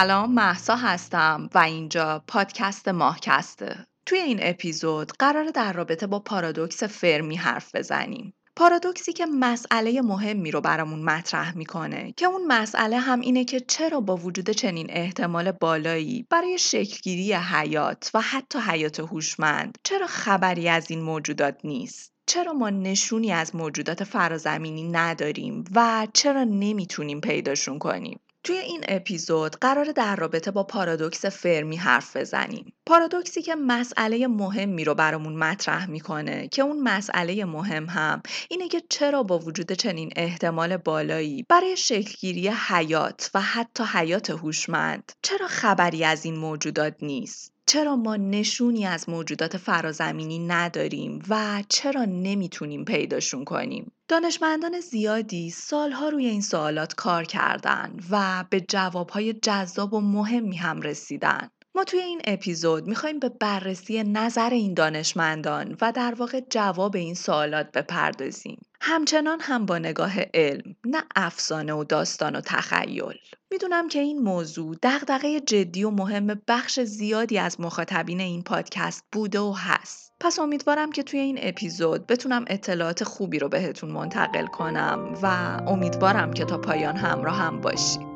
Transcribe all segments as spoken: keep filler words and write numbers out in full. سلام، مهسا هستم و اینجا پادکست ماه کسته. توی این اپیزود قراره در رابطه با پارادوکس فرمی حرف بزنیم. پارادوکسی که مسئله مهمی رو برامون مطرح میکنه که اون مسئله هم اینه که چرا با وجود چنین احتمال بالایی برای شکلگیری حیات و حتی حیات هوشمند چرا خبری از این موجودات نیست؟ چرا ما نشونی از موجودات فرازمینی نداریم و چرا نمیتونیم پیداشون کنیم؟ توی این اپیزود قراره در رابطه با پارادوکس فرمی حرف بزنیم. پارادوکسی که مسئله مهمی رو برامون مطرح میکنه که اون مسئله مهم هم اینه که چرا با وجود چنین احتمال بالایی برای شکلگیری حیات و حتی حیات هوشمند چرا خبری از این موجودات نیست؟ چرا ما نشونی از موجودات فرازمینی نداریم و چرا نمیتونیم پیداشون کنیم؟ دانشمندان زیادی سالها روی این سوالات کار کردن و به جوابهای جذاب و مهمی هم رسیدن. ما توی این اپیزود میخواییم به بررسی نظر این دانشمندان و در واقع جواب این سوالات بپردازیم. همچنان هم با نگاه علم، نه افسانه و داستان و تخیل. میدونم که این موضوع دغدغه جدی و مهم بخش زیادی از مخاطبین این پادکست بوده و هست. پس امیدوارم که توی این اپیزود بتونم اطلاعات خوبی رو بهتون منتقل کنم و امیدوارم که تا پایان همراه هم باشید.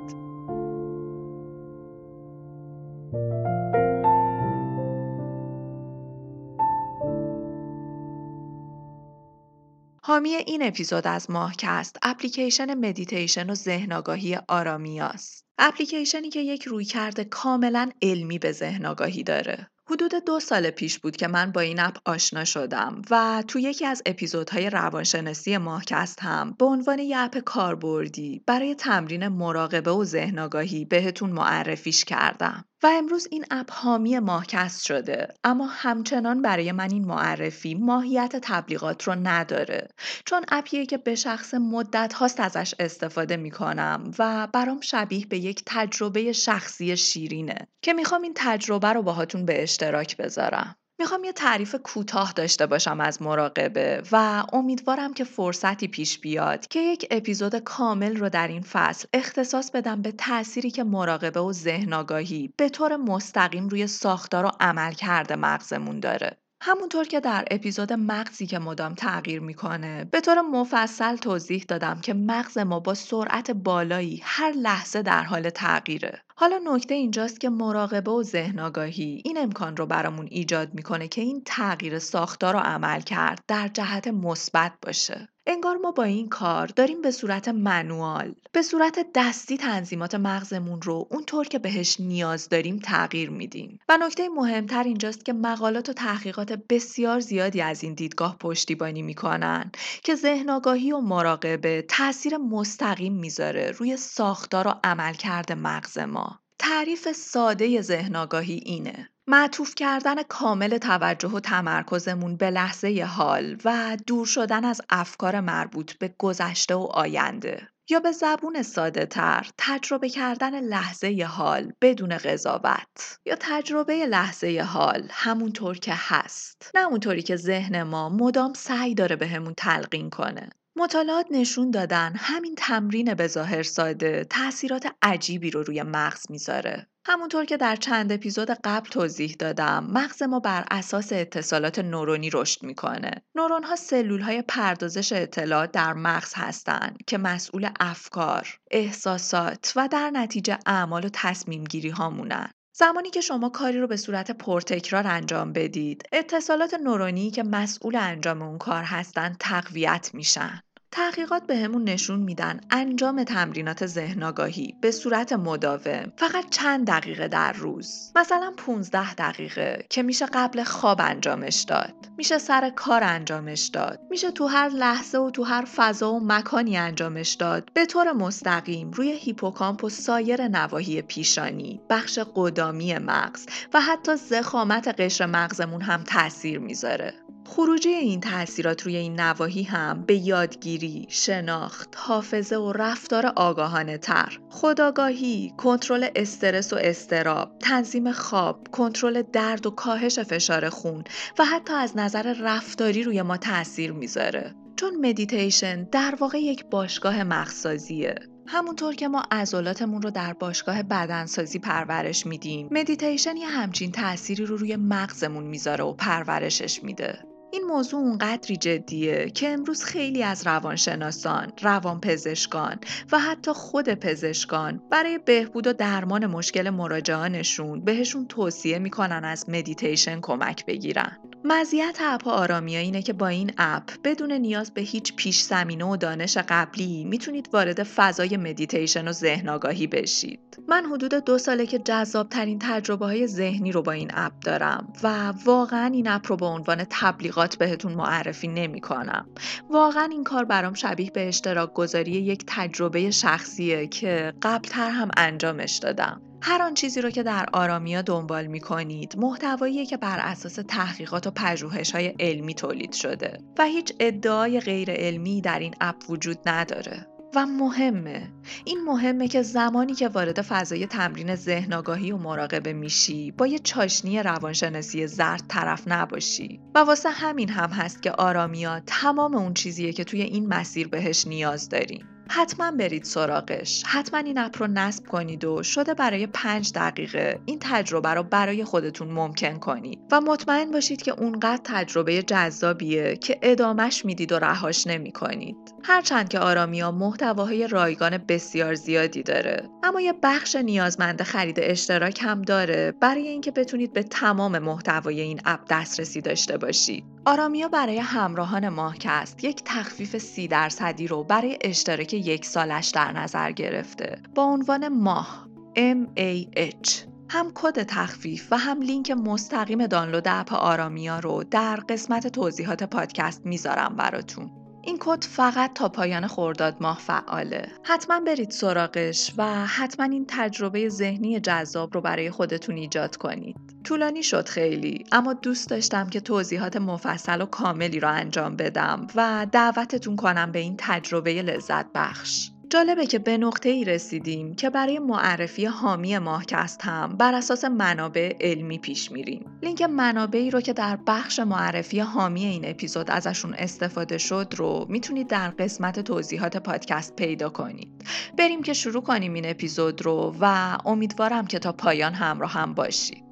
حامی این اپیزود از ماه کست اپلیکیشن مدیتیشن و ذهن‌آگاهی آرامیاست. اپلیکیشنی که یک رویکرد کاملاً علمی به ذهن‌آگاهی داره. حدود دو سال پیش بود که من با این اپ آشنا شدم و تو یکی از اپیزودهای روانشناسی ماه کست هم به عنوان یه اپ کاربردی برای تمرین مراقبه و ذهن‌آگاهی بهتون معرفیش کردم. و امروز این اپ حامی ماه کست شده، اما همچنان برای من این معرفی ماهیت تبلیغات رو نداره، چون اپیه که به شخص مدت هاست ازش استفاده میکنم و برام شبیه به یک تجربه شخصی شیرینه که میخوام این تجربه رو باهاتون به اشتراک بذارم. میخوام یه تعریف کوتاه داشته باشم از مراقبه و امیدوارم که فرصتی پیش بیاد که یک اپیزود کامل رو در این فصل اختصاص بدم به تأثیری که مراقبه و ذهن‌آگاهی به طور مستقیم روی ساختار و عملکرد مغزمون داره. همونطور که در اپیزود مغزی که مدام تغییر میکنه به طور مفصل توضیح دادم که مغز ما با سرعت بالایی هر لحظه در حال تغییره. حالا نکته اینجاست که مراقبه و ذهن‌آگاهی این امکان رو برامون ایجاد میکنه که این تغییر ساختار و عملکرد در جهت مثبت باشه. انگار ما با این کار داریم به صورت منوال، به صورت دستی تنظیمات مغزمون رو اونطور که بهش نیاز داریم تغییر میدیم. و نکته مهمتر اینجاست که مقالات و تحقیقات بسیار زیادی از این دیدگاه پشتیبانی میکنن که ذهن‌آگاهی و مراقبه تأثیر مستقیم میذاره روی ساختار و عملکرد مغز ما. تعریف ساده ذهن‌آگاهی اینه: معطوف کردن کامل توجه و تمرکزمون به لحظه حال و دور شدن از افکار مربوط به گذشته و آینده، یا به زبون ساده تر تجربه کردن لحظه حال بدون قضاوت، یا تجربه لحظه حال همونطور که هست، نه اونطوری که ذهن ما مدام سعی داره به همون تلقین کنه. مطالعات نشون دادن همین تمرین به ظاهر ساده تأثیرات عجیبی رو روی مغز میذاره. همونطور که در چند اپیزود قبل توضیح دادم، مغز ما بر اساس اتصالات نورونی رشد میکنه. نورون‌ها سلول‌های پردازش اطلاعات در مغز هستند که مسئول افکار، احساسات و در نتیجه اعمال و تصمیم‌گیری هامونن. زمانی که شما کاری رو به صورت پرتکرار انجام بدید، اتصالات نورونی که مسئول انجام اون کار هستن تقویت میشن. تحقیقات به همون نشون میدن انجام تمرینات ذهن‌آگاهی به صورت مداوم فقط چند دقیقه در روز، مثلا پانزده دقیقه، که میشه قبل خواب انجامش داد، میشه سر کار انجامش داد، میشه تو هر لحظه و تو هر فضا و مکانی انجامش داد، به طور مستقیم روی هیپوکامپ و سایر نواحی پیشانی، بخش قدامی مغز و حتی ضخامت قشر مغزمون هم تأثیر میذاره. خروجی این تأثیرات روی این نواحی هم به یادگیری، شناخت، حافظه و رفتار آگاهانه تر، خودآگاهی، کنترل استرس و اضطراب، تنظیم خواب، کنترل درد و کاهش فشار خون و حتی از نظر رفتاری روی ما تأثیر میذاره. چون مدیتیشن در واقع یک باشگاه مغزسازیه. همونطور که ما عضلاتمون رو در باشگاه بدنسازی پرورش میدیم، مدیتیشن یه همچین تأثیری رو روی مغزمون میذاره و پرورشش میده. این موضوع اونقدری جدیه که امروز خیلی از روانشناسان، روانپزشکان و حتی خود پزشکان برای بهبود و درمان مشکل مراجعانشون بهشون توصیه میکنن از مدیتیشن کمک بگیرن. مزیت اپ آرامیا اینه که با این اپ بدون نیاز به هیچ پیش زمینه و دانش قبلی میتونید وارد فضای مدیتیشن و ذهن آگاهی بشید. من حدود دو ساله که جذابترین تجربه های ذهنی رو با این اپ دارم و واقعا این اپ رو به عنوان تبلیغات بهتون معرفی نمی کنم. واقعا این کار برام شبیه به اشتراک گذاری یک تجربه شخصیه که قبلتر هم انجامش دادم. هر آن چیزی رو که در آرامیا دنبال می‌کنید، محتواییه که بر اساس تحقیقات و پژوهش‌های علمی تولید شده و هیچ ادعای غیر علمی در این اپ وجود نداره. و مهمه، این مهمه که زمانی که وارد فضای تمرین ذهن آگاهی و مراقبه میشی با یه چاشنی روانشناسی زرد طرف نباشی و واسه همین هم هست که آرامیا تمام اون چیزیه که توی این مسیر بهش نیاز داریم. حتما برید سراغش، حتما این اپ رو نصب کنید و شده برای پنج دقیقه این تجربه رو برای خودتون ممکن کنید و مطمئن باشید که اونقدر تجربه جذابیه که ادامش میدید و رهاش نمی کنید. هرچند که آرامیا محتواهای رایگان بسیار زیادی داره، اما یه بخش نیازمند خرید اشتراک هم داره برای اینکه بتونید به تمام محتوای این اپ دسترسی داشته باشید. آرامیا برای همراهان ماه کست یک تخفیف سی درصدی رو برای اشتراک یک سالش در نظر گرفته با عنوان ماه M A H. هم کد تخفیف و هم لینک مستقیم دانلود اپ آرامیا رو در قسمت توضیحات پادکست میذارم براتون. این کد فقط تا پایان خرداد ماه فعاله. حتما برید سراغش و حتما این تجربه ذهنی جذاب رو برای خودتون ایجاد کنید. طولانی شد خیلی، اما دوست داشتم که توضیحات مفصل و کاملی رو انجام بدم و دعوتتون کنم به این تجربه لذت بخش. جالبه که به نقطه‌ای رسیدیم که برای معرفی حامی ماه کست هم بر اساس منابع علمی پیش میریم. لینک منابعی رو که در بخش معرفی حامی این اپیزود ازشون استفاده شد رو میتونید در قسمت توضیحات پادکست پیدا کنید. بریم که شروع کنیم این اپیزود رو و امیدوارم که تا پایان همراه هم باشید.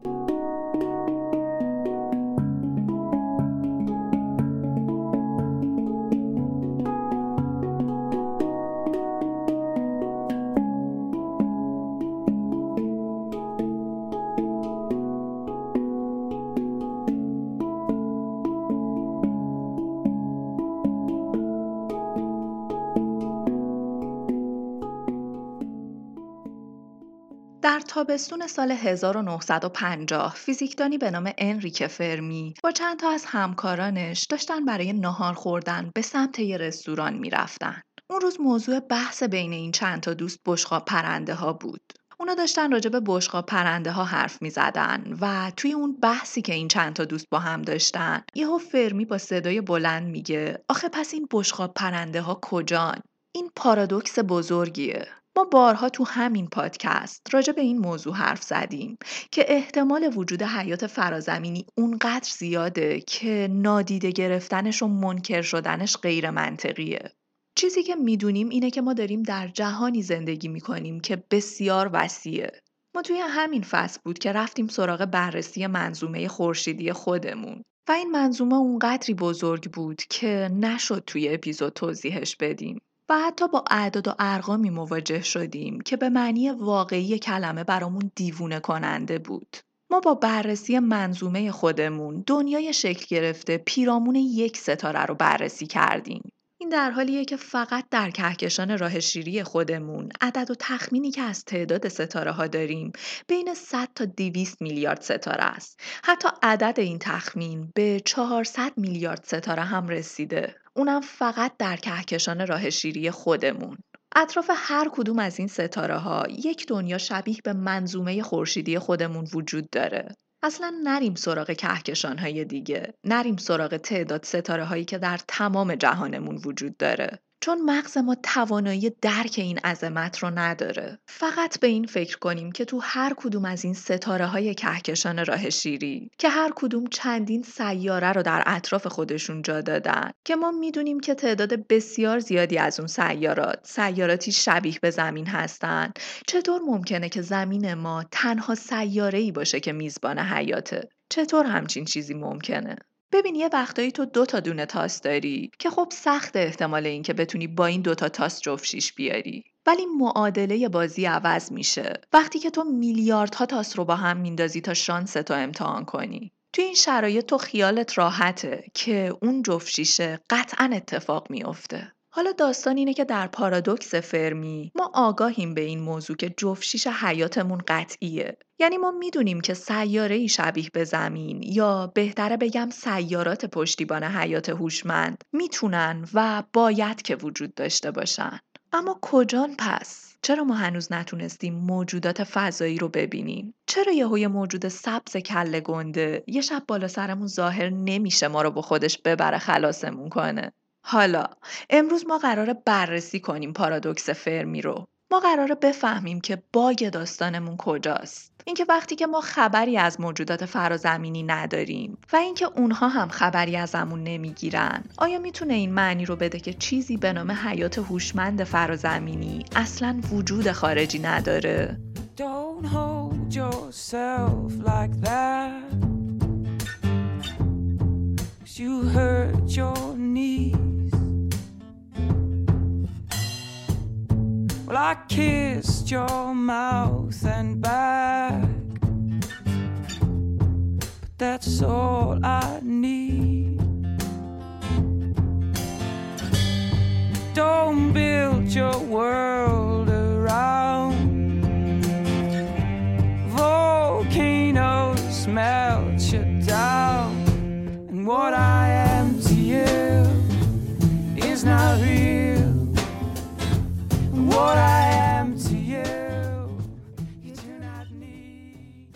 در تابستون سال هزار و نهصد و پنجاه فیزیکدانی به نام انریکه فرمی با چند تا از همکارانش داشتن برای ناهار خوردن به سمت یه رستوران می‌رفتن. اون روز موضوع بحث بین این چند تا دوست بشقاب پرنده ها بود. اونا داشتن راجع به بشقاب پرنده ها حرف می‌زدن و توی اون بحثی که این چند تا دوست با هم داشتن، یهو فرمی با صدای بلند میگه آخه پس این بشقاب پرنده ها کجان؟ این پارادوکس بزرگیه. ما بارها تو همین پادکست راجع به این موضوع حرف زدیم که احتمال وجود حیات فرازمینی اونقدر زیاده که نادیده گرفتنش و منکر شدنش غیر منطقیه. چیزی که میدونیم اینه که ما داریم در جهانی زندگی میکنیم که بسیار وسیعه. ما توی همین فصل بود که رفتیم سراغ بررسی منظومه خورشیدی خودمون و این منظومه اونقدری بزرگ بود که نشد توی اپیزود توضیحش بدیم. و حتی با اعداد و ارقامی مواجه شدیم که به معنی واقعی کلمه برامون دیوونه کننده بود. ما با بررسی منظومه خودمون دنیای شکل گرفته پیرامون یک ستاره رو بررسی کردیم. این در حالیه که فقط در کهکشان راه شیری خودمون عدد و تخمینی که از تعداد ستاره ها داریم بین صد تا دویست میلیارد ستاره است. حتی عدد این تخمین به چهارصد میلیارد ستاره هم رسیده. اونم فقط در کهکشان راه شیری خودمون. اطراف هر کدوم از این ستاره ها یک دنیا شبیه به منظومه خورشیدی خودمون وجود داره. اصلا نریم سراغ کهکشان های دیگه، نریم سراغ تعداد ستاره هایی که در تمام جهانمون وجود داره. چون مغز ما توانایی درک این عظمت رو نداره. فقط به این فکر کنیم که تو هر کدوم از این ستاره‌های کهکشان راه شیری که هر کدوم چندین سیاره رو در اطراف خودشون جا دادن، که ما میدونیم که تعداد بسیار زیادی از اون سیارات سیاراتی شبیه به زمین هستن، چطور ممکنه که زمین ما تنها سیاره‌ای باشه که میزبان حیاته؟ چطور همچین چیزی ممکنه؟ ببین، یه وقتایی تو دو تا دونه تاس داری که خب سخت احتمال این که بتونی با این دو تا تاس جفتشیش بیاری، ولی معادله بازی عوض میشه وقتی که تو میلیاردها تاس رو با هم میندازی تا شانس تو امتحان کنی. تو این شرایط تو خیالت راحته که اون جفتشیشه قطعا اتفاق میفته. حالا داستان اینه که در پارادوکس فرمی ما آگاهیم به این موضوع که جفتشیش حیاتمون قطعیه. یعنی ما میدونیم که سیاره‌ای شبیه به زمین، یا بهتره بگم سیارات پشتیبان حیات هوشمند، میتونن و باید که وجود داشته باشن. اما کجان پس؟ چرا ما هنوز نتونستیم موجودات فضایی رو ببینیم؟ چرا یهوی موجود سبز کله گنده یه شب بالا سرمون ظاهر نمیشه ما رو با خودش ببره خلاصمون کنه؟ حالا امروز ما قراره بررسی کنیم پارادوکس فرمی رو. ما قراره بفهمیم که باگ داستانمون کجاست. اینکه وقتی که ما خبری از موجودات فرازمینی نداریم و اینکه اونها هم خبری ازمون نمیگیرن، آیا میتونه این معنی رو بده که چیزی به نام حیات هوشمند فرازمینی اصلاً وجود خارجی نداره؟ Don't hold yourself like that. You hurt your knees. Well, I kissed your mouth and back, but that's all I need. Don't build your world around volcanoes, melt you down, and what I am to you is not real. What I am to you, you do not need.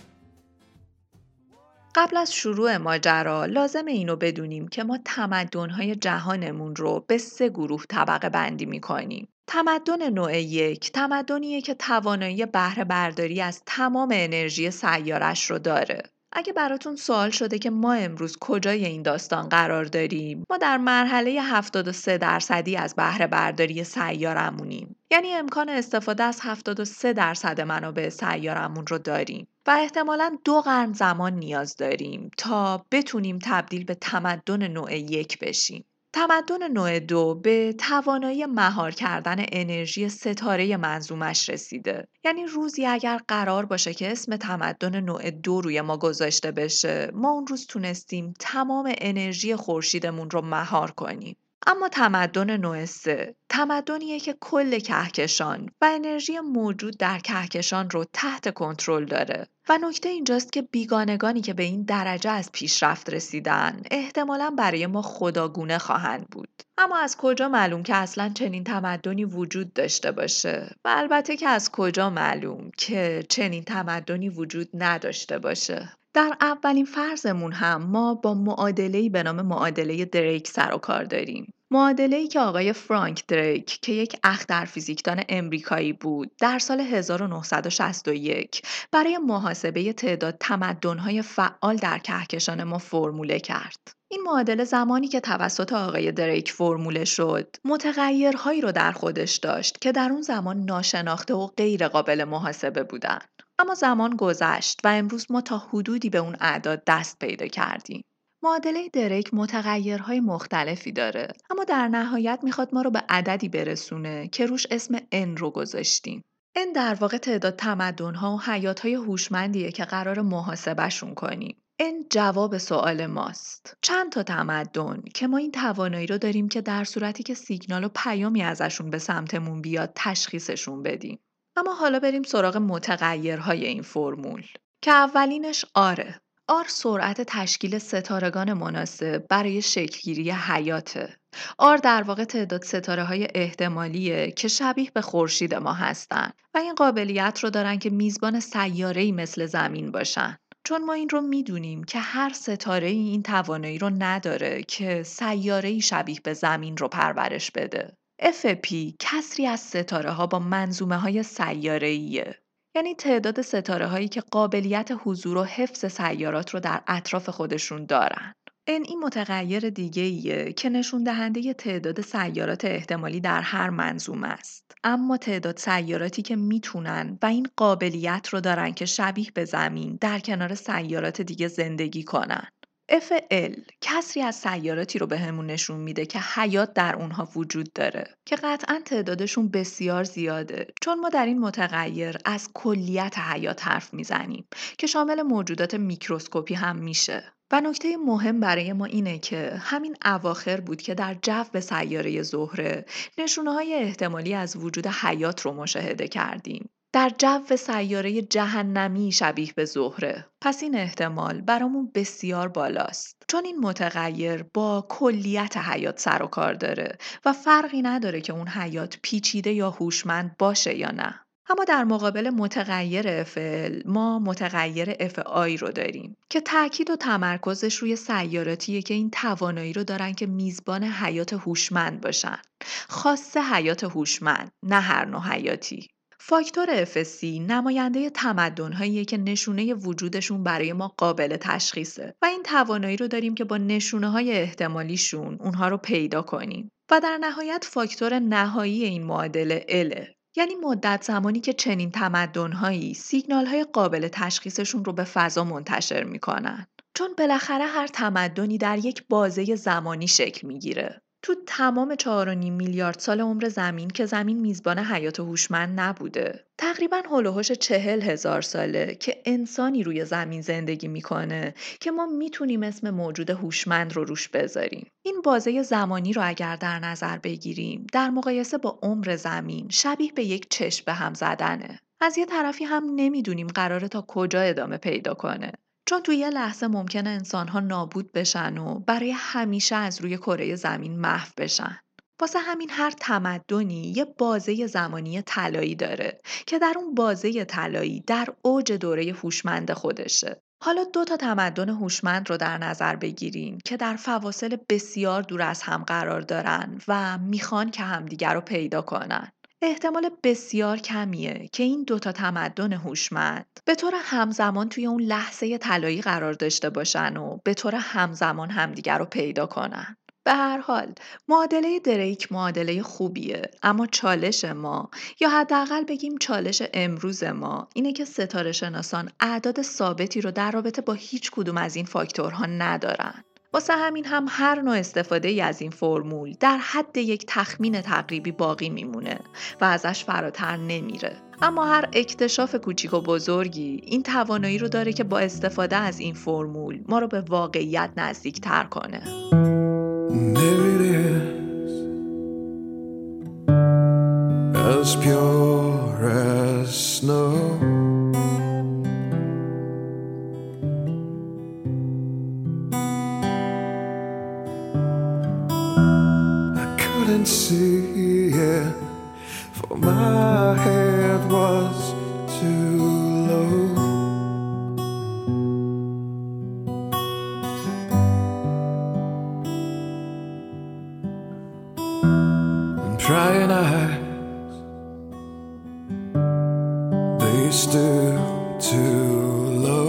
قبل از شروع ماجرا لازمه اینو بدونیم که ما تمدن‌های جهانمون رو به سه گروه طبقه بندی می‌کنیم. تمدن نوع یک تمدنیه که توانایی بهره برداری از تمام انرژی سیارش رو داره. اگه براتون سوال شده که ما امروز کجای این داستان قرار داریم، ما در مرحله هفتاد و سه درصدی از بهره برداری سیارمونیم. یعنی امکان استفاده از هفتاد و سه درصد منابع سیارمون رو داریم و احتمالاً دو قرن زمان نیاز داریم تا بتونیم تبدیل به تمدن نوع یک بشیم. تمدن نوع دو به توانایی مهار کردن انرژی ستاره منظومش رسیده. یعنی روزی اگر قرار باشه که اسم تمدن نوع دو روی ما گذاشته بشه، ما اون روز تونستیم تمام انرژی خورشیدمون رو مهار کنیم. اما تمدن نوع سه تمدنیه که کل کهکشان و انرژی موجود در کهکشان رو تحت کنترل داره. و نکته اینجاست که بیگانگانی که به این درجه از پیشرفت رسیدن احتمالاً برای ما خداگونه خواهند بود. اما از کجا معلوم که اصلاً چنین تمدنی وجود داشته باشه؟ و البته که از کجا معلوم که چنین تمدنی وجود نداشته باشه؟ در اولین فرضمون هم ما با معادله‌ای به نام معادله دریک سر و کار داریم. معادله‌ای که آقای فرانک دریک که یک اختر فیزیکدان آمریکایی بود در سال هزار و نهصد و شصت و یک برای محاسبه تعداد تمدن‌های فعال در کهکشان ما فرموله کرد. این معادله زمانی که توسط آقای دریک فرموله شد، متغیرهایی رو در خودش داشت که در اون زمان ناشناخته و غیر قابل محاسبه بودن. اما زمان گذشت و امروز ما تا حدودی به اون اعداد دست پیدا کردیم. معادله دریک متغیرهای مختلفی داره، اما در نهایت میخواد ما رو به عددی برسونه که روش اسم N رو گذاشتیم. N در واقع تعداد تمدن‌ها و حیات‌های هوشمندیه که قرار محاسبه‌شون کنیم. N جواب سوال ماست. چند تا تمدن که ما این توانایی رو داریم که در صورتی که سیگنال و پیامی ازشون به سمتمون بیاد تشخیصشون بدیم. اما حالا بریم سراغ متغیرهای این فرمول که اولینش آره. آر سرعت تشکیل ستارگان مناسب برای شکلگیری حیاته. آر در واقع تعداد ستاره‌های احتمالیه که شبیه به خورشید ما هستن و این قابلیت رو دارن که میزبان سیاره‌ای مثل زمین باشن. چون ما این رو میدونیم که هر ستاره این توانایی رو نداره که سیاره‌ای شبیه به زمین رو پرورش بده. اف پی کسری از ستاره ها با منظومه های سیاره‌ایه. یعنی تعداد ستاره هایی که قابلیت حضور و حفظ سیارات رو در اطراف خودشون دارن. ان این متغیر دیگه‌ایه که نشون دهنده تعداد سیارات احتمالی در هر منظومه است. اما تعداد سیاراتی که میتونن و این قابلیت رو دارن که شبیه به زمین در کنار سیارات دیگه زندگی کنن. اف ال کسری از سیاراتی رو بهمون نشون میده که حیات در اونها وجود داره که قطعاً تعدادشون بسیار زیاده، چون ما در این متغیر از کلیت حیات حرف میزنیم که شامل موجودات میکروسکوپی هم میشه. و نکته مهم برای ما اینه که همین اواخر بود که در جو سیاره زهره نشونه‌های احتمالی از وجود حیات رو مشاهده کردیم. در جو سیاره جهنمی شبیه به زهره. پس این احتمال برامون بسیار بالاست، چون این متغیر با کلیت حیات سر و کار داره و فرقی نداره که اون حیات پیچیده یا هوشمند باشه یا نه. اما در مقابل متغیر اف ال ما متغیر اف آی رو داریم که تأکید و تمرکزش روی سیاراتیه که این توانایی رو دارن که میزبان حیات هوشمند باشن، خاصه حیات هوشمند، نه هر نوع حیاتی. فاکتور اف سی نماینده تمدن‌هاییه که نشونه وجودشون برای ما قابل تشخیصه و این توانایی رو داریم که با نشونه‌های احتمالیشون اونها رو پیدا کنیم. و در نهایت فاکتور نهایی این معادله L، یعنی مدت زمانی که چنین تمدن‌هایی سیگنال‌های قابل تشخیصشون رو به فضا منتشر می‌کنن، چون بالاخره هر تمدنی در یک بازه زمانی شکل می‌گیره. تو تمام چهار و نیم میلیارد سال عمر زمین که زمین میزبان حیات هوشمند نبوده، تقریباً هولوهوش چهل هزار ساله که انسانی روی زمین زندگی میکنه که ما میتونیم اسم موجود هوشمند رو روش بذاریم. این بازه زمانی رو اگر در نظر بگیریم، در مقایسه با عمر زمین شبیه به یک چشم به هم زدنه. از یه طرفی هم نمیدونیم قراره تا کجا ادامه پیدا کنه، چون توی یه لحظه ممکنه انسان‌ها نابود بشن و برای همیشه از روی کره زمین محو بشن. واسه همین هر تمدنی یه بازه زمانی طلایی داره که در اون بازه طلایی در اوج دوره هوشمند خودشه. حالا دو تا تمدن هوشمند رو در نظر بگیرین که در فواصل بسیار دور از هم قرار دارن و میخوان که همدیگر رو پیدا کنن. احتمال بسیار کمیه که این دوتا تمدن هوشمند به طور همزمان توی اون لحظه طلایی قرار داشته باشن و به طور همزمان همدیگر رو پیدا کنن. به هر حال معادله دریک معادله خوبیه، اما چالش ما، یا حداقل بگیم چالش امروز ما، اینه که ستاره شناسان اعداد ثابتی رو در رابطه با هیچ کدوم از این فاکتورها ندارن. واسه همین هم هر نوع استفاده ای از این فرمول در حد یک تخمین تقریبی باقی میمونه و ازش فراتر نمیره. اما هر اکتشاف کوچیک و بزرگی این توانایی رو داره که با استفاده از این فرمول ما رو به واقعیت نزدیک تر کنه. See it, for my head was too low. And prying eyes, they stood too low.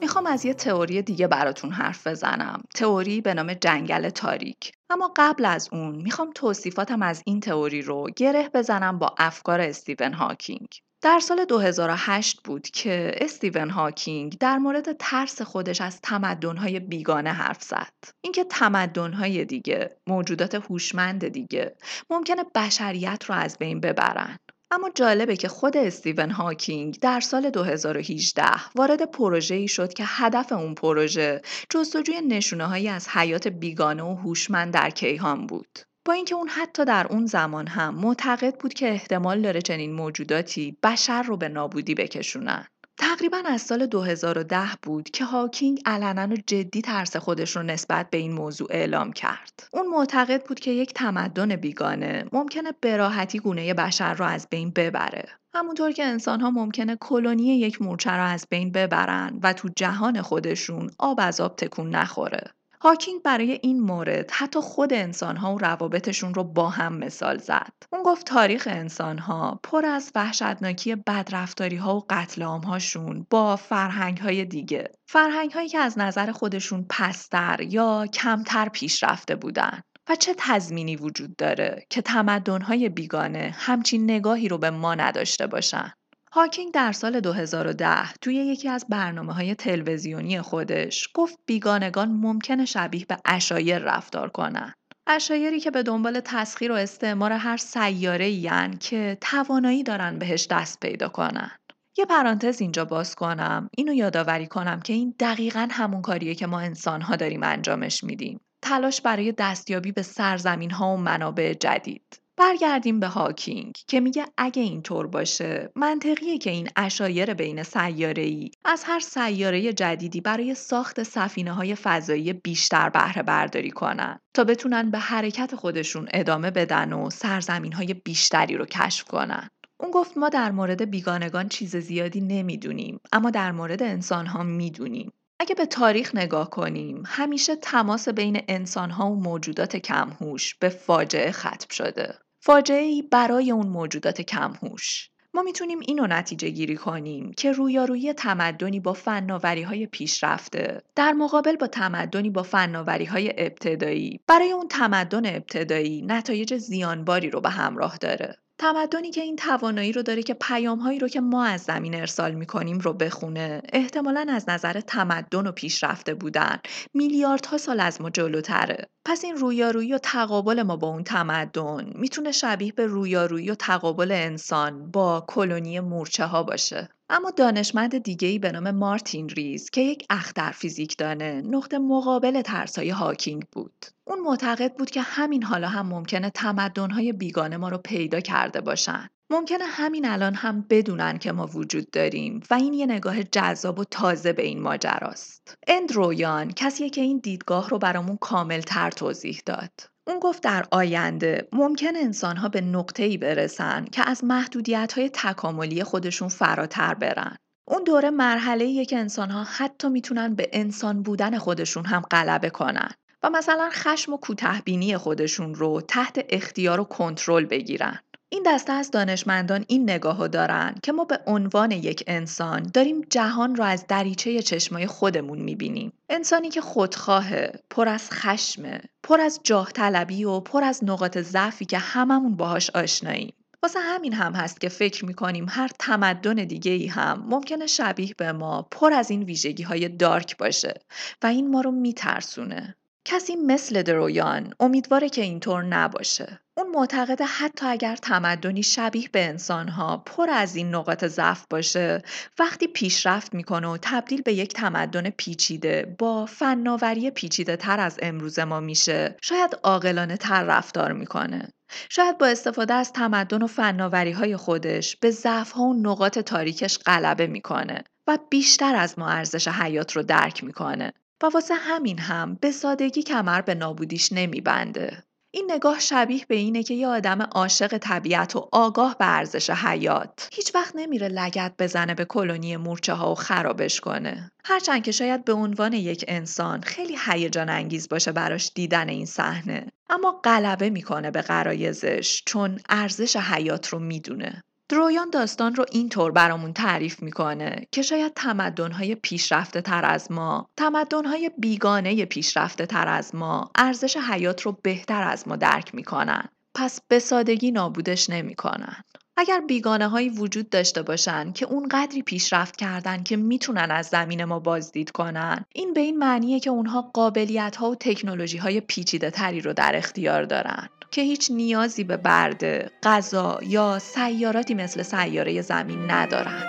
میخوام از یه تئوری دیگه براتون حرف بزنم، تئوری به نام جنگل تاریک. اما قبل از اون میخوام توصیفاتم از این تئوری رو گره بزنم با افکار استیون هاوکینگ. در سال دو هزار و هشت بود که استیون هاوکینگ در مورد ترس خودش از تمدن‌های بیگانه حرف زد. اینکه تمدن‌های دیگه، موجودات هوشمند دیگه، ممکنه بشریت رو از بین ببرن. اما جالبه که خود استیون هاوکینگ در سال دو هزار و هجده وارد پروژه‌ای شد که هدف اون پروژه جستجوی نشونه‌هایی از حیات بیگانه و هوشمند در کیهان بود. با اینکه اون حتی در اون زمان هم معتقد بود که احتمال داره چنین موجوداتی بشر رو به نابودی بکشونن. تقریباً از سال دو هزار و ده بود که هاوکینگ علناً و جدی ترس خودش رو نسبت به این موضوع اعلام کرد. اون معتقد بود که یک تمدن بیگانه ممکنه به راحتی گونه بشر رو از بین ببره. همونطور که انسان‌ها ممکنه کلونی یک مورچه را از بین ببرن و تو جهان خودشون آب از آب تکون نخوره. هاوکینگ برای این مورد حتی خود انسان‌ها و روابطشون رو با هم مثال زد. اون گفت تاریخ انسان‌ها پر از وحشتناکی بدرفتاری‌ها و قتل عام‌هاشون با فرهنگ‌های دیگه. فرهنگ‌هایی که از نظر خودشون پست‌تر یا کمتر پیشرفته بودن. و چه تضمینی وجود داره که تمدن‌های بیگانه همچین نگاهی رو به ما نداشته باشن؟ هاوکینگ در سال دو هزار و ده توی یکی از برنامه‌های تلویزیونی خودش گفت بیگانگان ممکنه شبیه به عشایر رفتار کنن. عشایری که به دنبال تسخیر و استعمار هر سیاره‌ای ان که توانایی دارن بهش دست پیدا کنن. یه پرانتز اینجا باز کنم، اینو یادآوری کنم که این دقیقاً همون کاریه که ما انسان‌ها داریم انجامش میدیم. تلاش برای دستیابی به سرزمین‌ها و منابع جدید. برگردیم به هاوکینگ که میگه اگه اینطور باشه منطقیه که این عشایر بین سیاره‌ای از هر سیاره جدیدی برای ساخت سفینه‌های فضایی بیشتر بهره برداری کنن تا بتونن به حرکت خودشون ادامه بدن و سرزمین‌های بیشتری رو کشف کنن. اون گفت ما در مورد بیگانگان چیز زیادی نمیدونیم، اما در مورد انسان‌ها میدونیم. اگه به تاریخ نگاه کنیم، همیشه تماس بین انسان‌ها و موجودات کم‌هوش به فاجعه ختم شده. فاجعه‌ای برای اون موجودات کم‌هوش. ما میتونیم اینو نتیجه گیری کنیم که رویارویی تمدنی با فناوری‌های پیشرفته در مقابل با تمدنی با فناوری‌های ابتدایی برای اون تمدن ابتدایی نتایج زیانباری رو به همراه داره. تمدنی که این توانایی رو داره که پیام‌هایی رو که ما از زمین ارسال می‌کنیم رو بخونه، احتمالاً از نظر تمدن و پیشرفته بودن میلیاردها سال از ما جلوتره. پس این رویارویی و تقابل ما با اون تمدن میتونه شبیه به رویارویی و تقابل انسان با کلونی مورچه‌ها باشه. اما دانشمند دیگه‌ای به نام مارتین ریز که یک اختر فیزیکدانه، نقطه مقابل ترس‌های هاوکینگ بود. اون معتقد بود که همین حالا هم ممکنه تمدن‌های بیگانه ما رو پیدا کرده باشن. ممکنه همین الان هم بدونن که ما وجود داریم و این یه نگاه جذاب و تازه به این ماجراست. اندرویان کسیه که این دیدگاه رو برامون کامل‌تر توضیح داد. اون گفت در آینده ممکن انسان‌ها به نقطه‌ای برسن که از محدودیت‌های تکاملی خودشون فراتر برن. اون دوره مرحله‌ایه که انسان‌ها حتی میتونن به انسان بودن خودشون هم غلبه کنن و مثلا خشم و کوتاه‌بینی خودشون رو تحت اختیار و کنترل بگیرن. این دسته از دانشمندان این نگاهو دارن که ما به عنوان یک انسان داریم جهان رو از دریچه چشمای خودمون میبینیم. انسانی که خودخواهه، پر از خشمه، پر از جاه طلبی و پر از نقاط ضعفی که هممون باهاش آشناییم. واسه همین هم هست که فکر میکنیم هر تمدن دیگه‌ای هم ممکنه شبیه به ما پر از این ویژگی‌های دارک باشه و این ما رو میترسونه. کسی مثل درویان امیدواره که اینطور نباشه. اون معتقده حتی اگر تمدنی شبیه به انسان‌ها پر از این نقاط ضعف باشه، وقتی پیشرفت میکنه و تبدیل به یک تمدن پیچیده با فناوری پیچیده تر از امروز ما میشه، شاید عاقلانه تر رفتار میکنه. شاید با استفاده از تمدن و فناوری‌های خودش به ضعف‌ها و نقاط تاریکش غلبه میکنه و بیشتر از ما ارزش حیات رو درک میکنه. و واسه همین هم به سادگی کمر به نابودیش نمیبنده. این نگاه شبیه به اینه که یه آدم عاشق طبیعت و آگاه به ارزش حیات هیچ وقت نمیره لگد بزنه به کلونی مورچه ها و خرابش کنه. هرچند که شاید به عنوان یک انسان خیلی هیجان انگیز باشه براش دیدن این صحنه، اما غلبه میکنه به غرایزش چون ارزش حیات رو میدونه. درویان داستان رو اینطور برامون تعریف میکنه که شاید تمدن‌های پیشرفته تر از ما، تمدن‌های بیگانه پیشرفته تر از ما، ارزش حیات رو بهتر از ما درک میکنن. پس به سادگی نابودش نمیکنن. اگر بیگانه‌هایی وجود داشته باشن که اونقدری پیشرفت کردن که میتونن از زمین ما بازدید کنن، این به این معنیه که اونها قابلیت‌ها و تکنولوژی‌های پیچیده‌تری رو در اختیار دارن که هیچ نیازی به برده، غذا یا سیاراتی مثل سیاره زمین ندارن.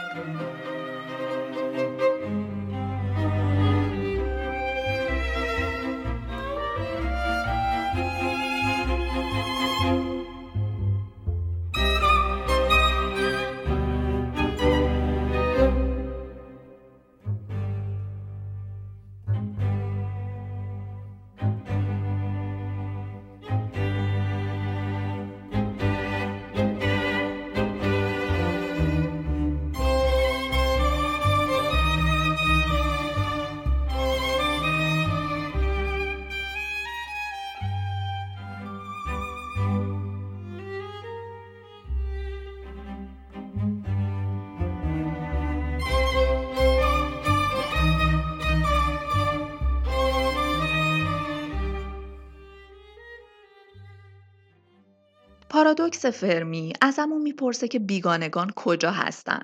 پارادوکس فرمی ازمون میپرسه که بیگانگان کجا هستن؟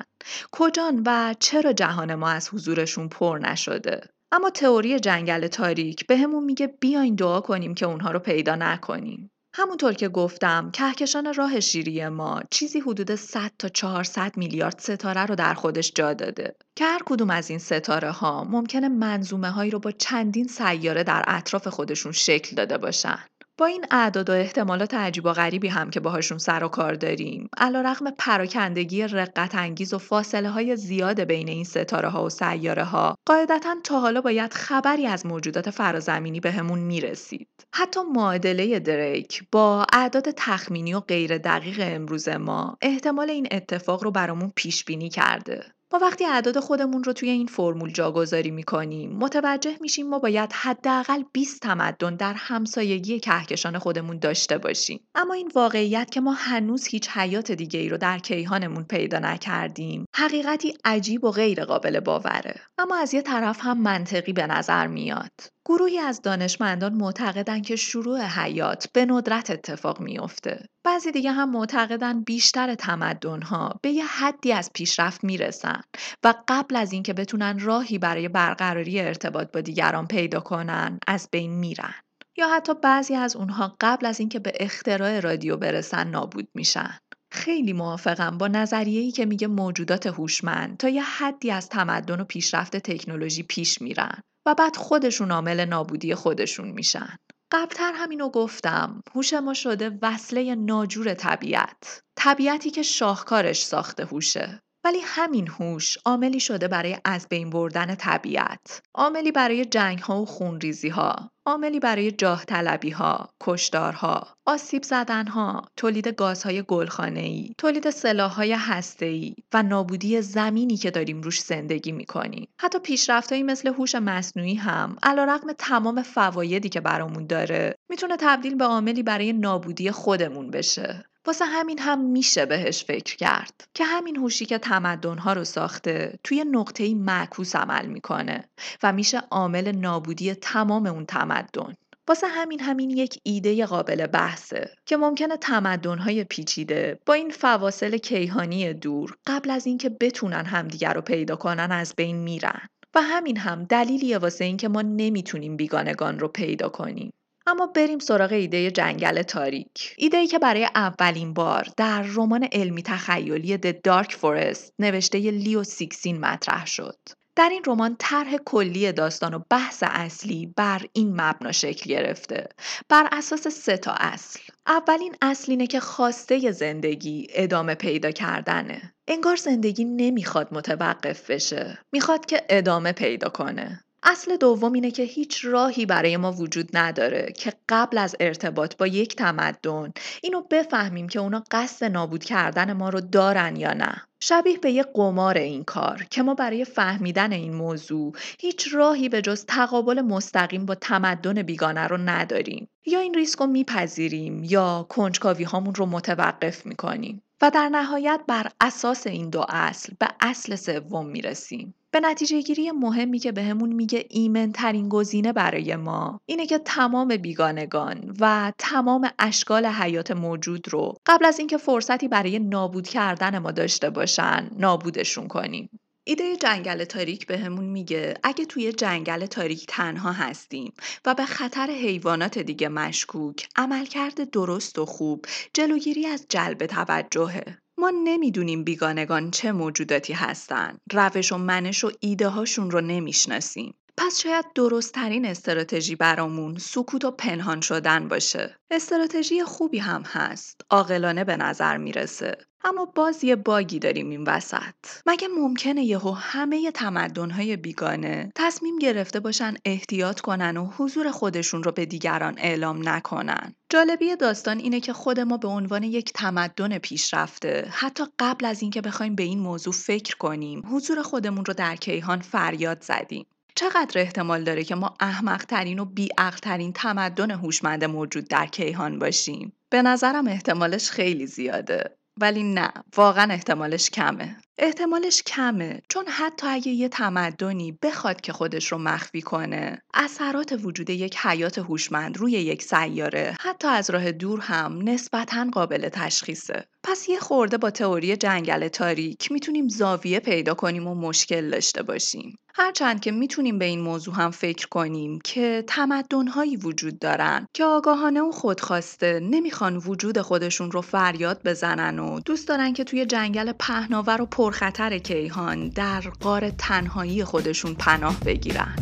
کجان و چرا جهان ما از حضورشون پر نشده؟ اما تئوری جنگل تاریک بهمون میگه بیاین دعا کنیم که اونها رو پیدا نکنیم. همونطور که گفتم کهکشان راه شیری ما چیزی حدود صد تا چهارصد میلیارد ستاره رو در خودش جا داده که هر کدوم از این ستاره ها ممکنه منظومه هایی رو با چندین سیاره در اطراف خودشون شکل داده باشن. با این اعداد و احتمالات عجیب و غریبی هم که باهاشون سر و کار داریم، علیرغم پراکندگی رقت انگیز و فاصله های زیاد بین این ستاره ها و سیاره ها، قاعدتاً تا حالا باید خبری از موجودات فرازمینی بهمون میرسید. حتی معادله دریک با اعداد تخمینی و غیر دقیق امروز ما، احتمال این اتفاق رو برامون پیش بینی کرده. ما وقتی اعداد خودمون رو توی این فرمول جاگذاری می‌کنیم، متوجه میشیم ما باید حداقل بیست تمدن در همسایگی کهکشان خودمون داشته باشیم. اما این واقعیت که ما هنوز هیچ حیات دیگه‌ای رو در کیهانمون پیدا نکردیم، حقیقتی عجیب و غیر قابل باوره. اما از یه طرف هم منطقی به نظر میاد. گروهی از دانشمندان معتقدن که شروع حیات به ندرت اتفاق میفته. بعضی دیگه هم معتقدن بیشتر تمدن‌ها به یه حدی از پیشرفت میرسن و قبل از اینکه بتونن راهی برای برقراری ارتباط با دیگران پیدا کنن از بین میرن. یا حتی بعضی از اونها قبل از اینکه به اختراع رادیو برسن نابود میشن. خیلی موافقم با نظریه‌ای که میگه موجودات هوشمند تا یه حدی از تمدن و پیشرفت تکنولوژی پیش میرن و بعد خودشون عامل نابودی خودشون میشن. قبلتر همینو گفتم، هوش ما شده وسیله ناجور طبیعت، طبیعتی که شاهکارش ساخته هوشه. ولی همین هوش عاملی شده برای از بین بردن طبیعت، عاملی برای جنگ‌ها و خونریزی‌ها، عاملی برای جاه طلبی‌ها، کشتارها، آسیب زدن‌ها، تولید گازهای گلخانه‌ای، تولید سلاح‌های هسته‌ای و نابودی زمینی که داریم روش زندگی می‌کنیم. حتی پیشرفت‌هایی مثل هوش مصنوعی هم علیرغم تمام فوایدی که برامون داره، میتونه تبدیل به عاملی برای نابودی خودمون بشه. واسه همین هم میشه بهش فکر کرد که همین هوشی که تمدن‌ها رو ساخته توی نقطه‌ای معکوس عمل میکنه و میشه عامل نابودی تمام اون تمدن. واسه همین همین یک ایده قابل بحثه که ممکنه تمدن‌های پیچیده با این فواصل کیهانی دور قبل از اینکه بتونن همدیگر رو پیدا کنن از بین میرن و همین هم دلیلیه واسه اینکه ما نمیتونیم بیگانگان رو پیدا کنیم. اما بریم سراغ ایده جنگل تاریک، ایده‌ای که برای اولین بار در رمان علمی تخیلی The Dark Forest نوشته ی لیو سیکسین مطرح شد. در این رمان طرح کلی داستان و بحث اصلی بر این مبنا شکل گرفته، بر اساس سه تا اصل. اولین اصل اینه که خواسته زندگی ادامه پیدا کردنه. انگار زندگی نمیخواد متوقف بشه، میخواد که ادامه پیدا کنه. اصل دوم اینه که هیچ راهی برای ما وجود نداره که قبل از ارتباط با یک تمدن اینو بفهمیم که اونا قصد نابود کردن ما رو دارن یا نه. شبیه به یه قمار این کار که ما برای فهمیدن این موضوع هیچ راهی به جز تقابل مستقیم با تمدن بیگانه رو نداریم. یا این ریسک رو میپذیریم یا کنجکاوی هامون رو متوقف میکنیم و در نهایت بر اساس این دو اصل به اصل سوم میرسیم. به نتیجه گیری مهمی که بهمون میگه ایمن ترین گزینه برای ما اینه که تمام بیگانگان و تمام اشکال حیات موجود رو قبل از اینکه فرصتی برای نابود کردن ما داشته باشن نابودشون کنیم. ایده جنگل تاریک بهمون میگه اگه توی جنگل تاریک تنها هستیم و به خطر حیوانات دیگه مشکوک، عملکرد درست و خوب جلوگیری از جلب توجهه. ما نمیدونیم بیگانگان چه موجوداتی هستن، روش و منش و ایده هاشون رو نمیشناسیم. پس شاید درست ترین استراتژی برامون سکوت و پنهان شدن باشه. استراتژی خوبی هم هست، عاقلانه به نظر میرسه. اما باز یه باگی داریم این وسط. مگه ممکنه یهو همه تمدن‌های بیگانه تصمیم گرفته باشن احتیاط کنن و حضور خودشون رو به دیگران اعلام نکنن؟ جالبی داستان اینه که خود ما به عنوان یک تمدن پیشرفته، حتی قبل از اینکه بخوایم به این موضوع فکر کنیم، حضور خودمون رو در کیهان فریاد زدیم. چقدر احتمال داره که ما احمق‌ترین و بی‌عقل‌ترین تمدن هوشمند موجود در کیهان باشیم؟ به نظرم احتمالش خیلی زیاده. ولی نه، واقعا احتمالش کمه. احتمالش کمه، چون حتی اگه یه تمدنی بخواد که خودش رو مخفی کنه، اثرات وجود یک حیات هوشمند روی یک سیاره حتی از راه دور هم نسبتاً قابل تشخیصه. پس یه خورده با تئوری جنگل تاریک میتونیم زاویه پیدا کنیم و مشکل داشته باشیم. هرچند که میتونیم به این موضوع هم فکر کنیم که تمدن‌هایی وجود دارن که آگاهانه و خودخواسته نمیخوان وجود خودشون رو فریاد بزنن و دوست دارن که توی جنگل پهناور و پرخطر کیهان در غار تنهایی خودشون پناه بگیرن.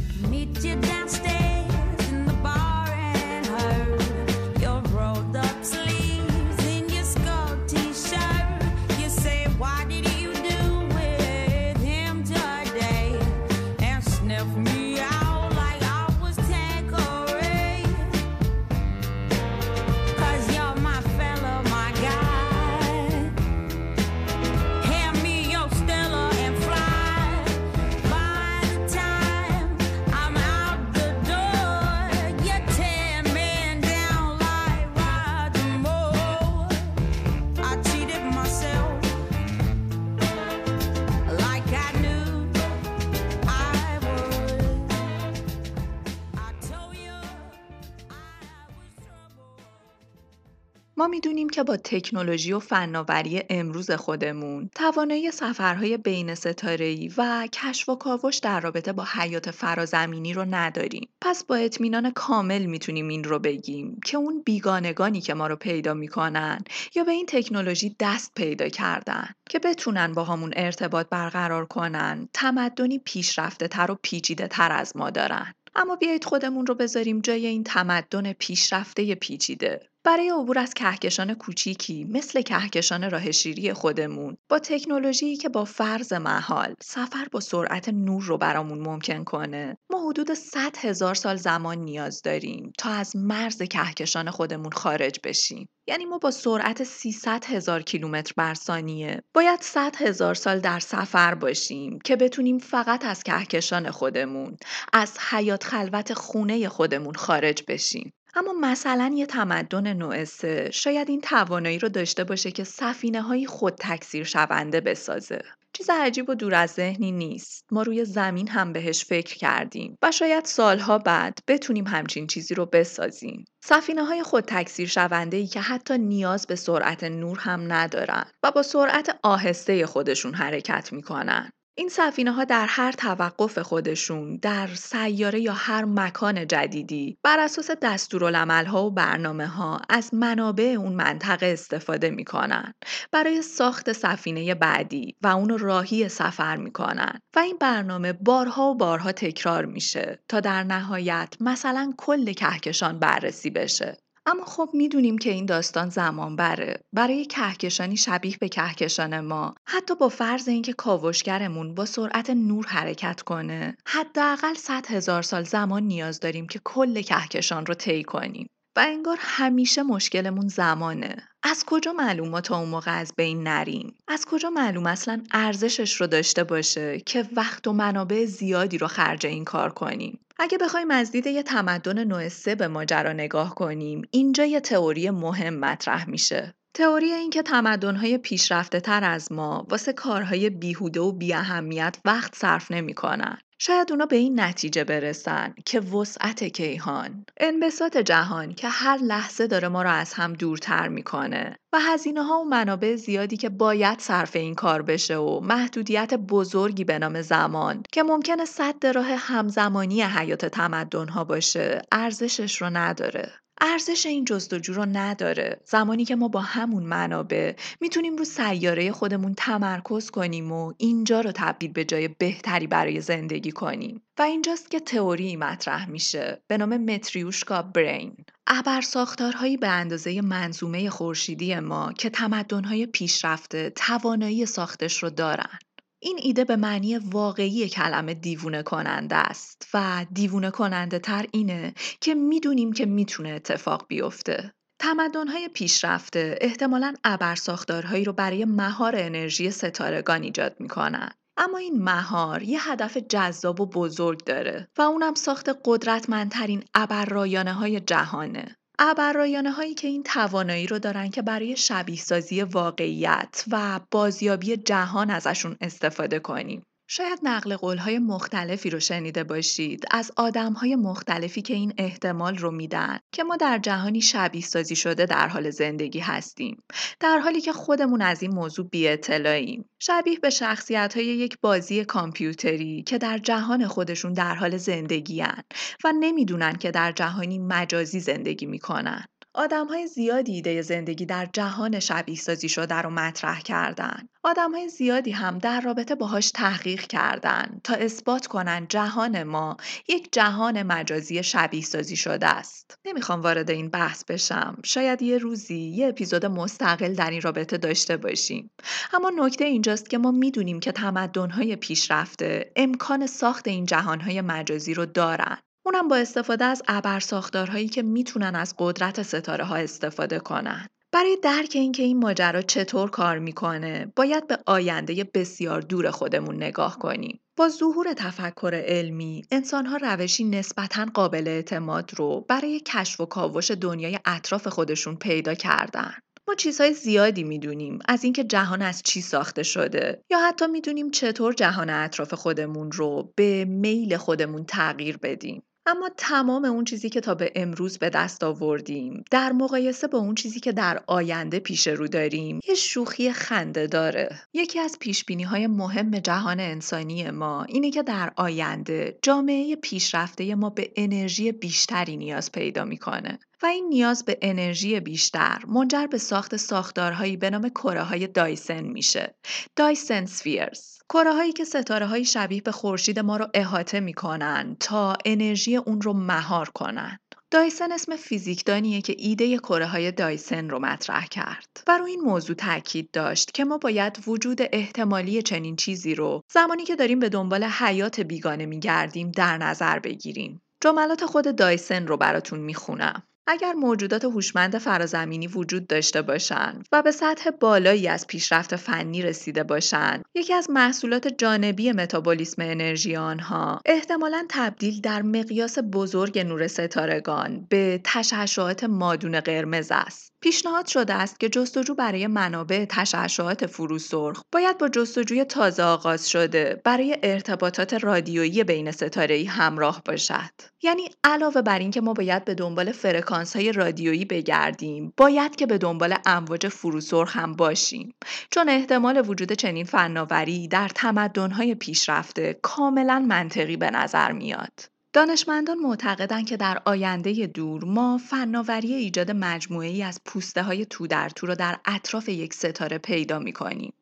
ما میدونیم که با تکنولوژی و فناوری امروز خودمون توانایی سفرهای بین ستاره‌ای و کشف و کاوش در رابطه با حیات فرازمینی رو نداریم. پس با اطمینان کامل میتونیم این رو بگیم که اون بیگانگانی که ما رو پیدا میکنن یا به این تکنولوژی دست پیدا کردن که بتونن با همون ارتباط برقرار کنن، تمدنی پیشرفته تر و پیچیده تر از ما دارن. اما بیایید خودمون رو بذاریم جای این تمدن پیشرفته پیچیده. برای عبور از کهکشان کوچیکی مثل کهکشان راه شیری خودمون با تکنولوژی‌ای که با فرض محال سفر با سرعت نور رو برامون ممکن کنه، ما حدود صد هزار سال زمان نیاز داریم تا از مرز کهکشان خودمون خارج بشیم. یعنی ما با سرعت سیصد هزار کیلومتر بر ثانیه باید صد هزار سال در سفر باشیم که بتونیم فقط از کهکشان خودمون، از حیات خلوت خونه خودمون خارج بشیم. اما مثلا یه تمدن نوع سه شاید این توانایی رو داشته باشه که سفینه‌های خود تکثیر شونده بسازه. چیز عجیب و دور از ذهنی نیست. ما روی زمین هم بهش فکر کردیم و شاید سالها بعد بتونیم همچین چیزی رو بسازیم. سفینه‌های خود تکثیر شونده‌ای که حتی نیاز به سرعت نور هم ندارن و با سرعت آهسته خودشون حرکت میکنن. این سفینه‌ها در هر توقف خودشون در سیاره یا هر مکان جدیدی بر اساس دستورالعمل‌ها و برنامه‌ها از منابع اون منطقه استفاده می‌کنن برای ساخت سفینه بعدی و اون راهی سفر می‌کنن و این برنامه بارها و بارها تکرار میشه تا در نهایت مثلا کل کهکشان بررسی بشه. اما خب میدونیم که این داستان زمان بره. برای کهکشانی شبیه به کهکشان ما، حتی با فرض اینکه کاوشگرمون با سرعت نور حرکت کنه، حداقل صد هزار سال زمان نیاز داریم که کل کهکشان رو طی کنیم. و انگار همیشه مشکلمون زمانه. از کجا معلوم ما تا اون موقع از بین نریم؟ از کجا معلوم اصلا ارزشش رو داشته باشه که وقت و منابع زیادی رو خرج این کار کنیم؟ اگه بخوایم از دید یه تمدن نوع سه به ماجرا نگاه کنیم، اینجا یه تئوری مهم مطرح میشه. تئوری این که تمدن‌های پیشرفته تر از ما واسه کارهای بیهوده و بی‌اهمیت وقت صرف نمی‌کنن. شاید اونا به این نتیجه برسن که وسعت کیهان، انبساط جهان که هر لحظه داره ما رو از هم دورتر میکنه و هزینه‌ها و منابع زیادی که باید صرف این کار بشه و محدودیت بزرگی به نام زمان که ممکنه سد راه همزمانی حیات تمدن‌ها باشه، ارزشش رو نداره. ارزش این جستجو رو نداره زمانی که ما با همون منابع میتونیم رو سیاره خودمون تمرکز کنیم و اینجا رو تبدیل به جای بهتری برای زندگی کنیم. و اینجاست که تئوری مطرح میشه به نام ماتریوشکا برین، ابرساختارهایی به اندازه منظومه خورشیدی ما که تمدن‌های پیشرفته توانایی ساختش رو دارن. این ایده به معنی واقعی کلمه دیوونه کننده است و دیوونه کننده تر اینه که میدونیم که میتونه اتفاق بیفته. تمدن‌های پیشرفته احتمالاً ابرساختارهایی رو برای مهار انرژی ستارگان ایجاد میکنن. اما این مهار یه هدف جذاب و بزرگ داره و اونم ساخت قدرتمندترین ابررایانه‌های جهانه. ابررایانه هایی که این توانایی رو دارن که برای شبیه سازی واقعیت و بازیابی جهان ازشون استفاده کنیم. شاید نقل قول‌های مختلفی رو شنیده باشید از آدم‌های مختلفی که این احتمال رو میدن که ما در جهانی شبیه سازی شده در حال زندگی هستیم، در حالی که خودمون از این موضوع بی اطلاعیم. شبیه به شخصیت‌های یک بازی کامپیوتری که در جهان خودشون در حال زندگی هن و نمیدونن که در جهانی مجازی زندگی میکنن. آدم‌های زیادی ایده زندگی در جهان شبیه‌سازی شده رو مطرح کردن. آدم‌های زیادی هم در رابطه باهاش تحقیق کردن تا اثبات کنن جهان ما یک جهان مجازی شبیه‌سازی شده است. نمیخوام وارد این بحث بشم. شاید یه روزی یه اپیزود مستقل در این رابطه داشته باشیم. اما نکته اینجاست که ما میدونیم که تمدن‌های پیشرفته امکان ساخت این جهان‌های مجازی رو دارن. اونم با استفاده از ابرساختارهایی که میتونن از قدرت ستاره ها استفاده کنن. برای درک اینکه این ماجرا چطور کار میکنه، باید به آینده بسیار دور خودمون نگاه کنیم. با ظهور تفکر علمی، انسان‌ها روشی نسبتاً قابل اعتماد رو برای کشف و کاوش دنیای اطراف خودشون پیدا کردن. ما چیزهای زیادی میدونیم از اینکه جهان از چی ساخته شده، یا حتی میدونیم چطور جهان اطراف خودمون رو به میل خودمون تغییر بدیم. اما تمام اون چیزی که تا به امروز به دست آوردیم در مقایسه با اون چیزی که در آینده پیش رو داریم یه شوخی خنده داره. یکی از پیشبینی‌های مهم جهان انسانی ما اینه که در آینده جامعه پیشرفته ما به انرژی بیشتری نیاز پیدا می‌کنه و این نیاز به انرژی بیشتر منجر به ساخت ساختارهایی به نام کره‌های دایسن میشه. دایسن سفیرز، کره‌هایی که ستاره‌های شبیه به خورشید ما رو احاطه می‌کنن تا انرژی اون رو مهار کنن. دایسن اسم فیزیکدانیه که ایده کره‌های دایسن رو مطرح کرد. بر این موضوع تاکید داشت که ما باید وجود احتمالی چنین چیزی رو زمانی که داریم به دنبال حیات بیگانه می‌گردیم در نظر بگیریم. جملات خود دایسن رو براتون می‌خونم. اگر موجودات هوشمند فرازمینی وجود داشته باشند و به سطح بالایی از پیشرفت فنی رسیده باشند، یکی از محصولات جانبی متابولیسم انرژی آنها احتمالاً تبدیل در مقیاس بزرگ نور ستارگان به تشعشعات مادون قرمز است. پیشنهاد شده است که جستجو برای منابع تشعشعات فروسرخ باید با جستجوی تازه آغاز شده برای ارتباطات رادیویی بین ستاره‌ای همراه باشد. یعنی علاوه بر اینکه ما باید به دنبال فرکانس‌های رادیویی بگردیم، باید که به دنبال امواج فروسرخ هم باشیم، چون احتمال وجود چنین فناوری در تمدن‌های پیشرفته کاملاً منطقی به نظر میاد. دانشمندان معتقدند که در آینده دور ما فناوری ایجاد مجموعه‌ای از پوسته‌های تو در تو را در اطراف یک ستاره پیدا می‌کنیم،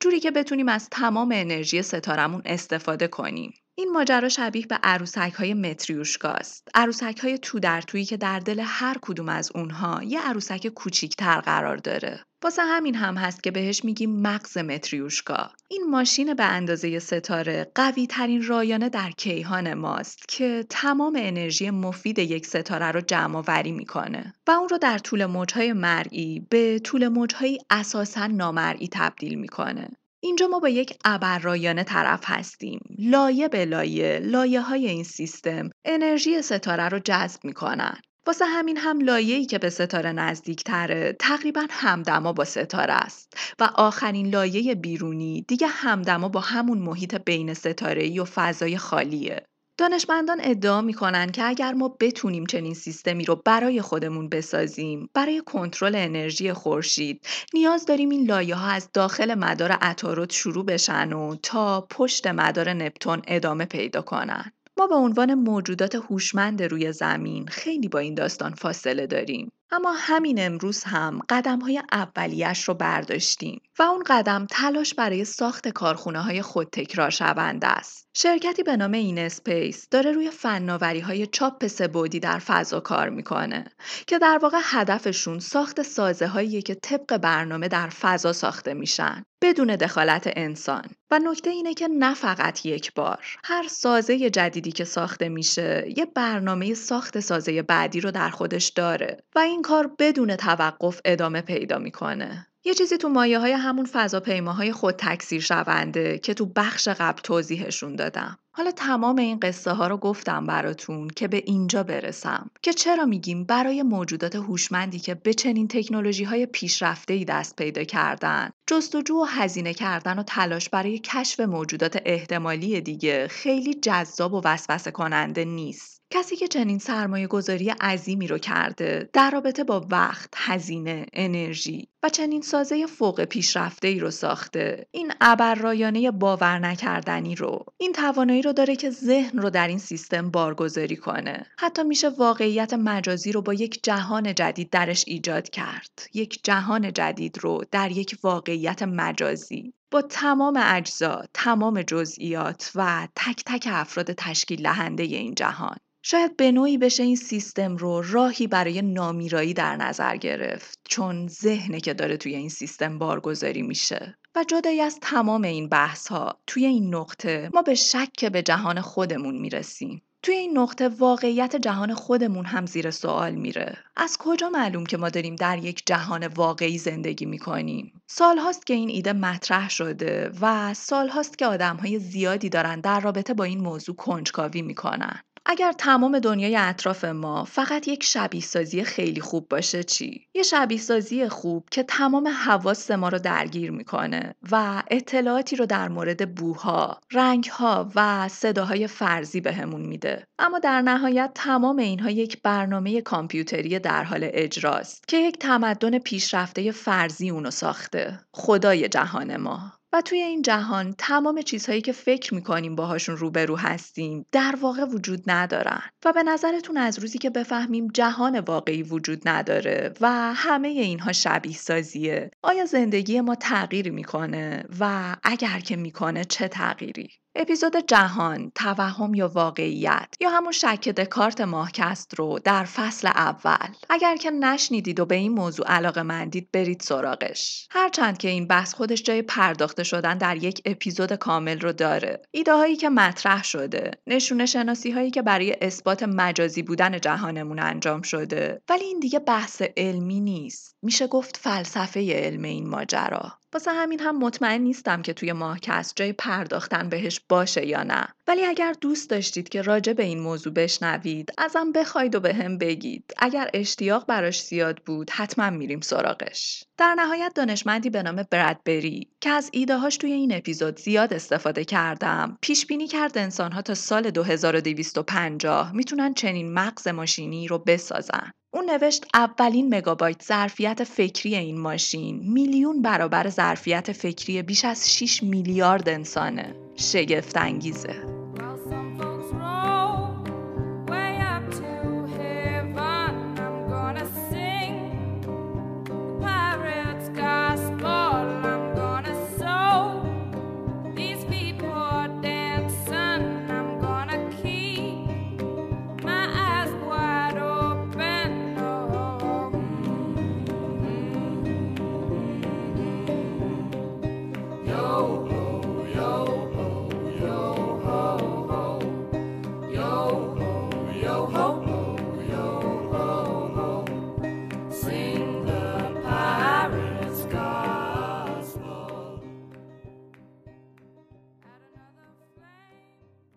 جوری که بتونیم از تمام انرژی ستارمون استفاده کنیم. این ماجرا شبیه به عروسک‌های ماتریوشکا است. عروسک‌های تو در تویی که در دل هر کدوم از اونها یه عروسک کوچیک‌تر قرار داره. واسه همین هم هست که بهش میگیم مغز ماتریوشکا. این ماشین به اندازه ستاره قوی ترین رایانه در کیهان ماست که تمام انرژی مفید یک ستاره رو جمع‌آوری میکنه و اون رو در طول موج‌های مرئی به طول موج‌های اساساً نامرئی تبدیل میکنه. اینجا ما با یک ابررایانه طرف هستیم. لایه به لایه، لایه های این سیستم انرژی ستاره رو جذب میکنن. واسه همین هم لایه‌ای که به ستاره نزدیک‌تره تقریباً همدما با ستاره است و آخرین لایه بیرونی دیگه همدما با همون محیط بین ستاره‌ای و فضای خالیه. دانشمندان ادعا می‌کنن که اگر ما بتونیم چنین سیستمی رو برای خودمون بسازیم، برای کنترل انرژی خورشید نیاز داریم این لایه‌ها از داخل مدار عطارد شروع بشن و تا پشت مدار نپتون ادامه پیدا کنن. ما به عنوان موجودات هوشمند روی زمین خیلی با این داستان فاصله داریم، اما همین امروز هم قدم‌های اولیه‌اش رو برداشتیم و اون قدم تلاش برای ساخت کارخونه‌های خودتکرار شونده است. شرکتی به نام این اسپیس داره روی فناوری‌های چاپ سه‌بعدی در فضا کار می‌کنه که در واقع هدفشون ساخت سازه‌هایی که طبق برنامه در فضا ساخته میشن بدون دخالت انسان. و نکته اینه که نه فقط یک بار، هر سازه جدیدی که ساخته میشه یه برنامه ساخت سازه بعدی رو در خودش داره و این کار بدون توقف ادامه پیدا میکنه. یه چیزی تو مایه‌های همون فضاپیماهای خود تکثیر شونده که تو بخش قبل توضیحشون دادم. حالا تمام این قصه ها رو گفتم براتون که به اینجا برسم که چرا میگیم برای موجودات هوشمندی که به چنین تکنولوژی‌های پیشرفته‌ای دست پیدا کردن، جستجو و هزینه کردن و تلاش برای کشف موجودات احتمالی دیگه خیلی جذاب و وسوسه کننده نیست. کسی که چنین سرمایه گذاری عظیمی رو کرده در رابطه با وقت، هزینه، انرژی و چنین سازه فوق پیشرفته‌ای رو ساخته، این ابررایانه باور نکردنی رو، این توانایی رو داره که ذهن رو در این سیستم بارگذاری کنه. حتی میشه واقعیت مجازی رو با یک جهان جدید درش ایجاد کرد، یک جهان جدید رو در یک واقعیت مجازی با تمام اجزا، تمام جزئیات و تک تک افراد تشکیل دهنده این جهان. شاید به نوعی بشه این سیستم رو راهی برای نامیرایی در نظر گرفت، چون ذهنه که داره توی این سیستم بارگذاری میشه. و جدای از تمام این بحث ها، توی این نقطه ما به شک به جهان خودمون میرسیم. توی این نقطه واقعیت جهان خودمون هم زیر سوال میره. از کجا معلوم که ما داریم در یک جهان واقعی زندگی میکنیم؟ سال هاست که این ایده مطرح شده و سال هاست که آدم های زیادی دارن در رابطه با این موضوع کنجکاوی میکنن. اگر تمام دنیای اطراف ما فقط یک شبیه‌سازی خیلی خوب باشه چی؟ یه شبیه‌سازی خوب که تمام حواس ما رو درگیر میکنه و اطلاعاتی رو در مورد بوها، رنگها و صداهای فرضی بهمون میده. اما در نهایت تمام اینها یک برنامه کامپیوتری در حال اجراست که یک تمدن پیشرفته فرضی اونو ساخته، خدای جهان ما. و توی این جهان تمام چیزهایی که فکر میکنیم باهاشون روبرو هستیم در واقع وجود ندارن. و به نظرتون از روزی که بفهمیم جهان واقعی وجود نداره و همه اینها شبیه سازیه، آیا زندگی ما تغییر میکنه و اگر که میکنه چه تغییری؟ اپیزود جهان، توهم یا واقعیت یا همون شک دکارت ماه کست رو در فصل اول اگر که نشنیدید و به این موضوع علاقه‌مندید برید سراغش. هرچند که این بحث خودش جای پرداخته شدن در یک اپیزود کامل رو داره، ایده هایی که مطرح شده، نشونه شناسی هایی که برای اثبات مجازی بودن جهانمون انجام شده، ولی این دیگه بحث علمی نیست. میشه گفت فلسفه علم این ماجرا. واسه همین هم مطمئن نیستم که توی ماه کست جای پرداختن بهش باشه یا نه. ولی اگر دوست داشتید که راجع به این موضوع بشنوید، ازم بخواید و به هم بگید. اگر اشتیاق براش زیاد بود، حتما میریم سراغش. در نهایت دانشمندی به نام برادبری که از ایده‌هاش توی این اپیزود زیاد استفاده کردم، پیش بینی کرد انسان‌ها تا سال دو هزار و دویست و پنجاه میتونن چنین مغز ماشینی رو بسازن. اون نوشت اولین مگابایت ظرفیت فکری این ماشین میلیون برابر ظرفیت فکری بیش از شش میلیارد انسانه. شگفت انگیزه.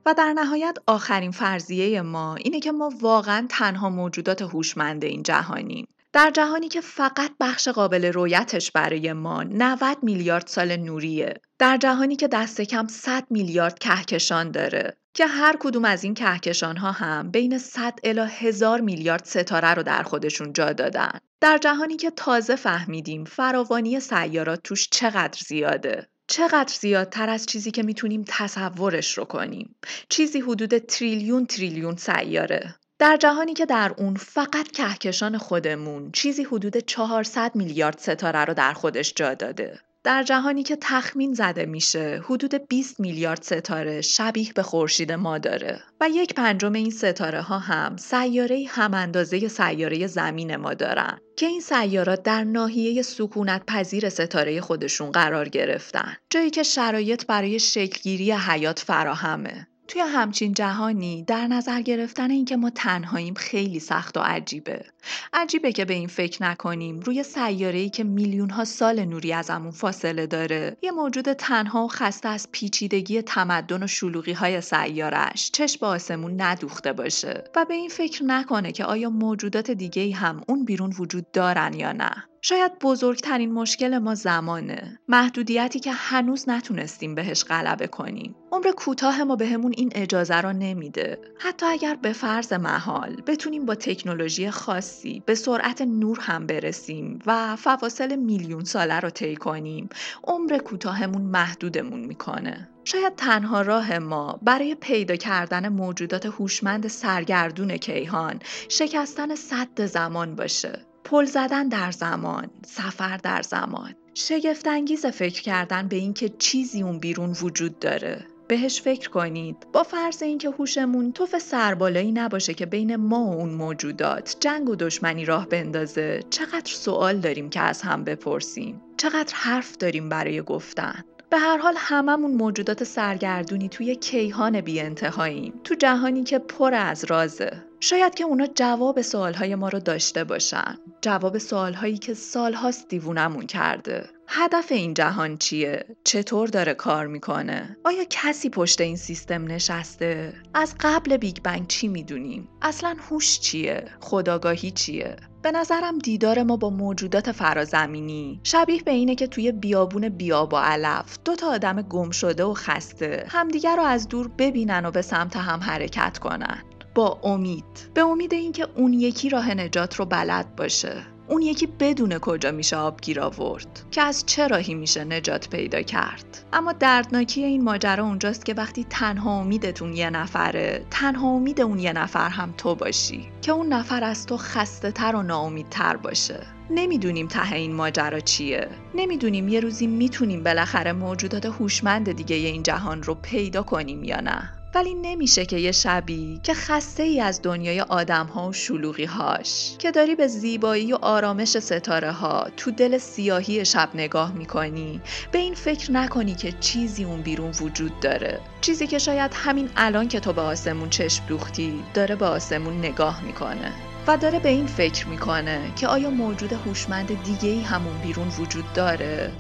و در نهایت آخرین فرضیه ما اینه که ما واقعاً تنها موجودات هوشمند این جهانیم. در جهانی که فقط بخش قابل رویتش برای ما نود میلیارد سال نوریه. در جهانی که دست کم صد میلیارد کهکشان داره که هر کدوم از این کهکشان‌ها هم بین صد الی هزار میلیارد ستاره رو در خودشون جا دادن. در جهانی که تازه فهمیدیم فراوانی سیارات توش چقدر زیاده. چقدر زیادتر از چیزی که میتونیم تصورش رو کنیم. چیزی حدود تریلیون تریلیون سیاره. در جهانی که در اون فقط کهکشان خودمون چیزی حدود چهارصد میلیارد ستاره رو در خودش جا داده. در جهانی که تخمین زده میشه حدود بیست میلیارد ستاره شبیه به خورشید ما داره و یک پنجم این ستاره ها هم سیاره هم اندازه سیاره زمین ما دارن که این سیارات در ناحیه سکونت پذیر ستاره خودشون قرار گرفتن، جایی که شرایط برای شکلگیری حیات فراهمه. توی همچین جهانی در نظر گرفتن این که ما تنهاییم خیلی سخت و عجیبه. عجیبه که به این فکر نکنیم روی سیاره‌ای که میلیون‌ها سال نوری ازمون فاصله داره، یه موجود تنها و خسته از پیچیدگی تمدن و شلوغی‌های سیاره‌اش چشم به آسمون ندوخته باشه و به این فکر نکنه که آیا موجودات دیگه‌ای هم اون بیرون وجود دارن یا نه. شاید بزرگترین مشکل ما زمانه، محدودیتی که هنوز نتونستیم بهش غلبه کنیم. عمر کوتاه ما بهمون این اجازه رو نمیده. حتی اگر به فرض محال بتونیم با تکنولوژی خاصی به سرعت نور هم برسیم و فواصل میلیون ساله رو طی کنیم، عمر کوتاهمون محدودمون میکنه. شاید تنها راه ما برای پیدا کردن موجودات هوشمند سرگردون کیهان شکستن سد زمان باشه. پل زدن در زمان، سفر در زمان. شگفت‌انگیز فکر کردن به اینکه چیزی اون بیرون وجود داره. بهش فکر کنید. با فرض اینکه هوشمون توف سربالایی نباشه که بین ما و اون موجودات جنگ و دشمنی راه بندازه، چقدر سوال داریم که از هم بپرسیم. چقدر حرف داریم برای گفتن. به هر حال هممون موجودات سرگردونی توی کیهان بی انتهاییم، تو جهانی که پر از رازه. شاید که اونا جواب سوالهای ما رو داشته باشن، جواب سوالهایی که سالهاست دیوونمون کرده. هدف این جهان چیه؟ چطور داره کار میکنه؟ آیا کسی پشت این سیستم نشسته؟ از قبل بیگ بنگ چی میدونیم؟ اصلا هوش چیه؟ خودآگاهی چیه؟ به نظرم دیدار ما با موجودات فرازمینی شبیه به اینه که توی بیابون بیاب و علف دو تا آدم گم شده و خسته همدیگر رو از دور ببینن و به سمت هم حرکت کنن، با امید، به امید اینکه اون یکی راه نجات رو بلد باشه، اون یکی بدون کجا میشه آبگیر آورد، که از چه راهی میشه نجات پیدا کرد. اما دردناکی این ماجرا اونجاست که وقتی تنها امیدتون یه نفره، تنها امید اون یه نفر هم تو باشی، که اون نفر از تو خسته تر و ناامیدتر باشه. نمیدونیم ته این ماجرا چیه. نمیدونیم یه روزی میتونیم بالاخره موجودات هوشمند دیگه این جهان رو پیدا کنیم یا نه. ولی نمیشه که یه شبی که خسته ای از دنیای آدم‌ها و شلوغی‌هاش، که داری به زیبایی و آرامش ستاره‌ها تو دل سیاهی شب نگاه می‌کنی، به این فکر نکنی که چیزی اون بیرون وجود داره، چیزی که شاید همین الان که تو به آسمون چشم دوختی داره به آسمون نگاه می‌کنه و داره به این فکر می‌کنه که آیا موجود هوشمند دیگه‌ای همون بیرون وجود داره؟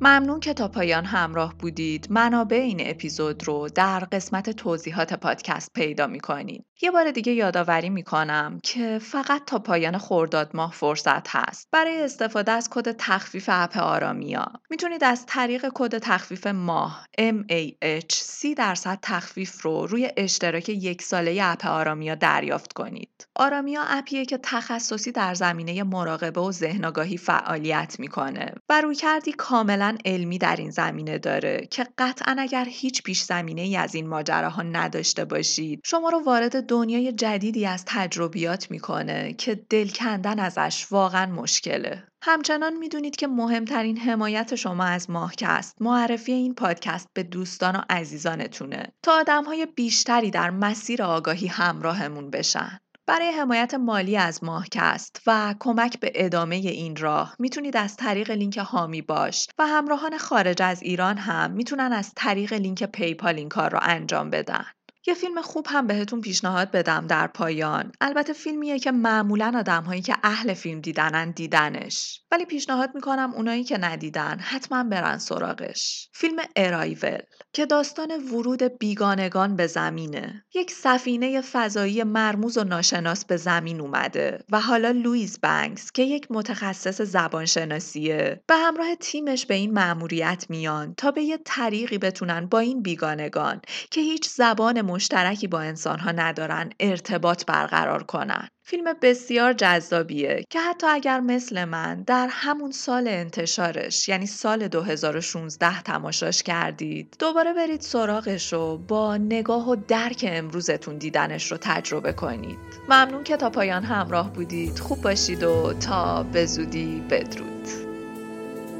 ممنون که تا پایان همراه بودید. منابع این اپیزود رو در قسمت توضیحات پادکست پیدا می‌کنید. یه بار دیگه یادآوری می‌کنم که فقط تا پایان خرداد ماه فرصت هست برای استفاده از کد تخفیف اپ آرامیا. میتونید از طریق کد تخفیف ماه M A H سی درصد تخفیف رو روی اشتراک یک ساله اپ آرامیا دریافت کنید. آرامیا اپیه که تخصصی در زمینه مراقبه و ذهن‌آگاهی فعالیت می‌کنه و رویکردی کاملا علمی در این زمینه داره که قطعاً اگر هیچ پیش زمینه ای از این ماجراها نداشته باشید، شما رو وارد دنیای جدیدی از تجربیات میکنه که دل کندن ازش واقعاً مشکله. همچنان میدونید که مهمترین حمایت شما از ماه کست معرفی این پادکست به دوستان و عزیزانتونه تا آدمهای بیشتری در مسیر آگاهی همراهمون بشن. برای حمایت مالی از ماه کست و کمک به ادامه این راه میتونید از طریق لینک هامی باش و همراهان خارج از ایران هم میتونن از طریق لینک پیپال این کار رو انجام بدن. یه فیلم خوب هم بهتون پیشنهاد بدم در پایان. البته فیلمیه که معمولاً آدم‌هایی که اهل فیلم دیدنن دیدنش، ولی پیشنهاد میکنم اونایی که ندیدن حتما برن سراغش. فیلم ارایول که داستان ورود بیگانگان به زمینه. یک سفینه فضایی مرموز و ناشناس به زمین اومده و حالا لوئیس بنکس که یک متخصص زبانشناسیه به همراه تیمش به این مأموریت میان تا به یه طریقی بتونن با این بیگانگان که هیچ زبان مشترکی با انسان‌ها ندارن ارتباط برقرار کنن. فیلم بسیار جذابیه که حتی اگر مثل من در همون سال انتشارش، یعنی سال دو هزار و شانزده تماشاش کردید، دوباره برید سراغش و با نگاه و درک امروزتون دیدنش رو تجربه کنید. ممنون که تا پایان همراه بودید. خوب باشید و تا به زودی بدرود.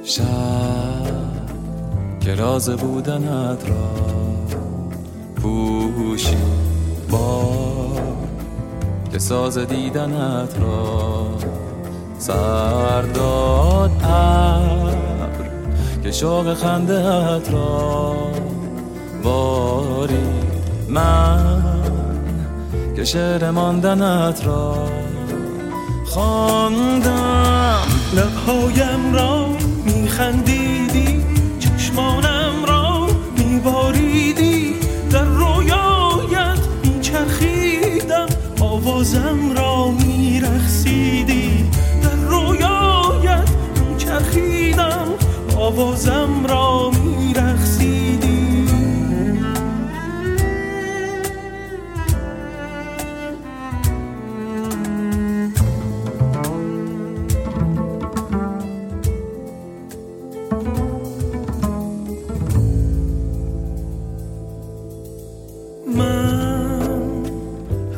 شب که راز بودنت را پوشی با که ساز دیدنت را سر داد ابر که شوق خنده‌ات را باری، من که شعر ماندنت را خواندم. لبهایم را میخندیدی، چشمانم را میباریدی، در رویایت میچرخیدم، آوازم را میرخسیدی، در رویایت میچرخیدم، آوازم را میرخسیدی.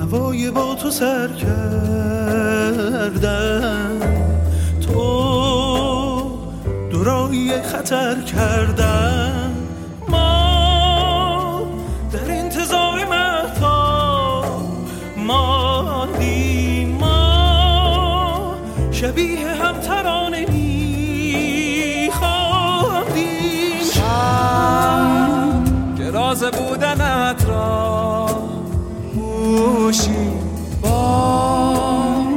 هوای با تو سر کردم، تو دورای خطر کردم، ما در انتظار مهتا ماندیم، ما شبیه هم ترانه میخواندیم. شم که راز بودنت را خوشی، بام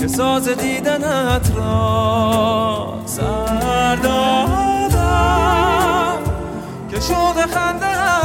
که ساز دیدنت را سر دادم، که شوق خنده‌ات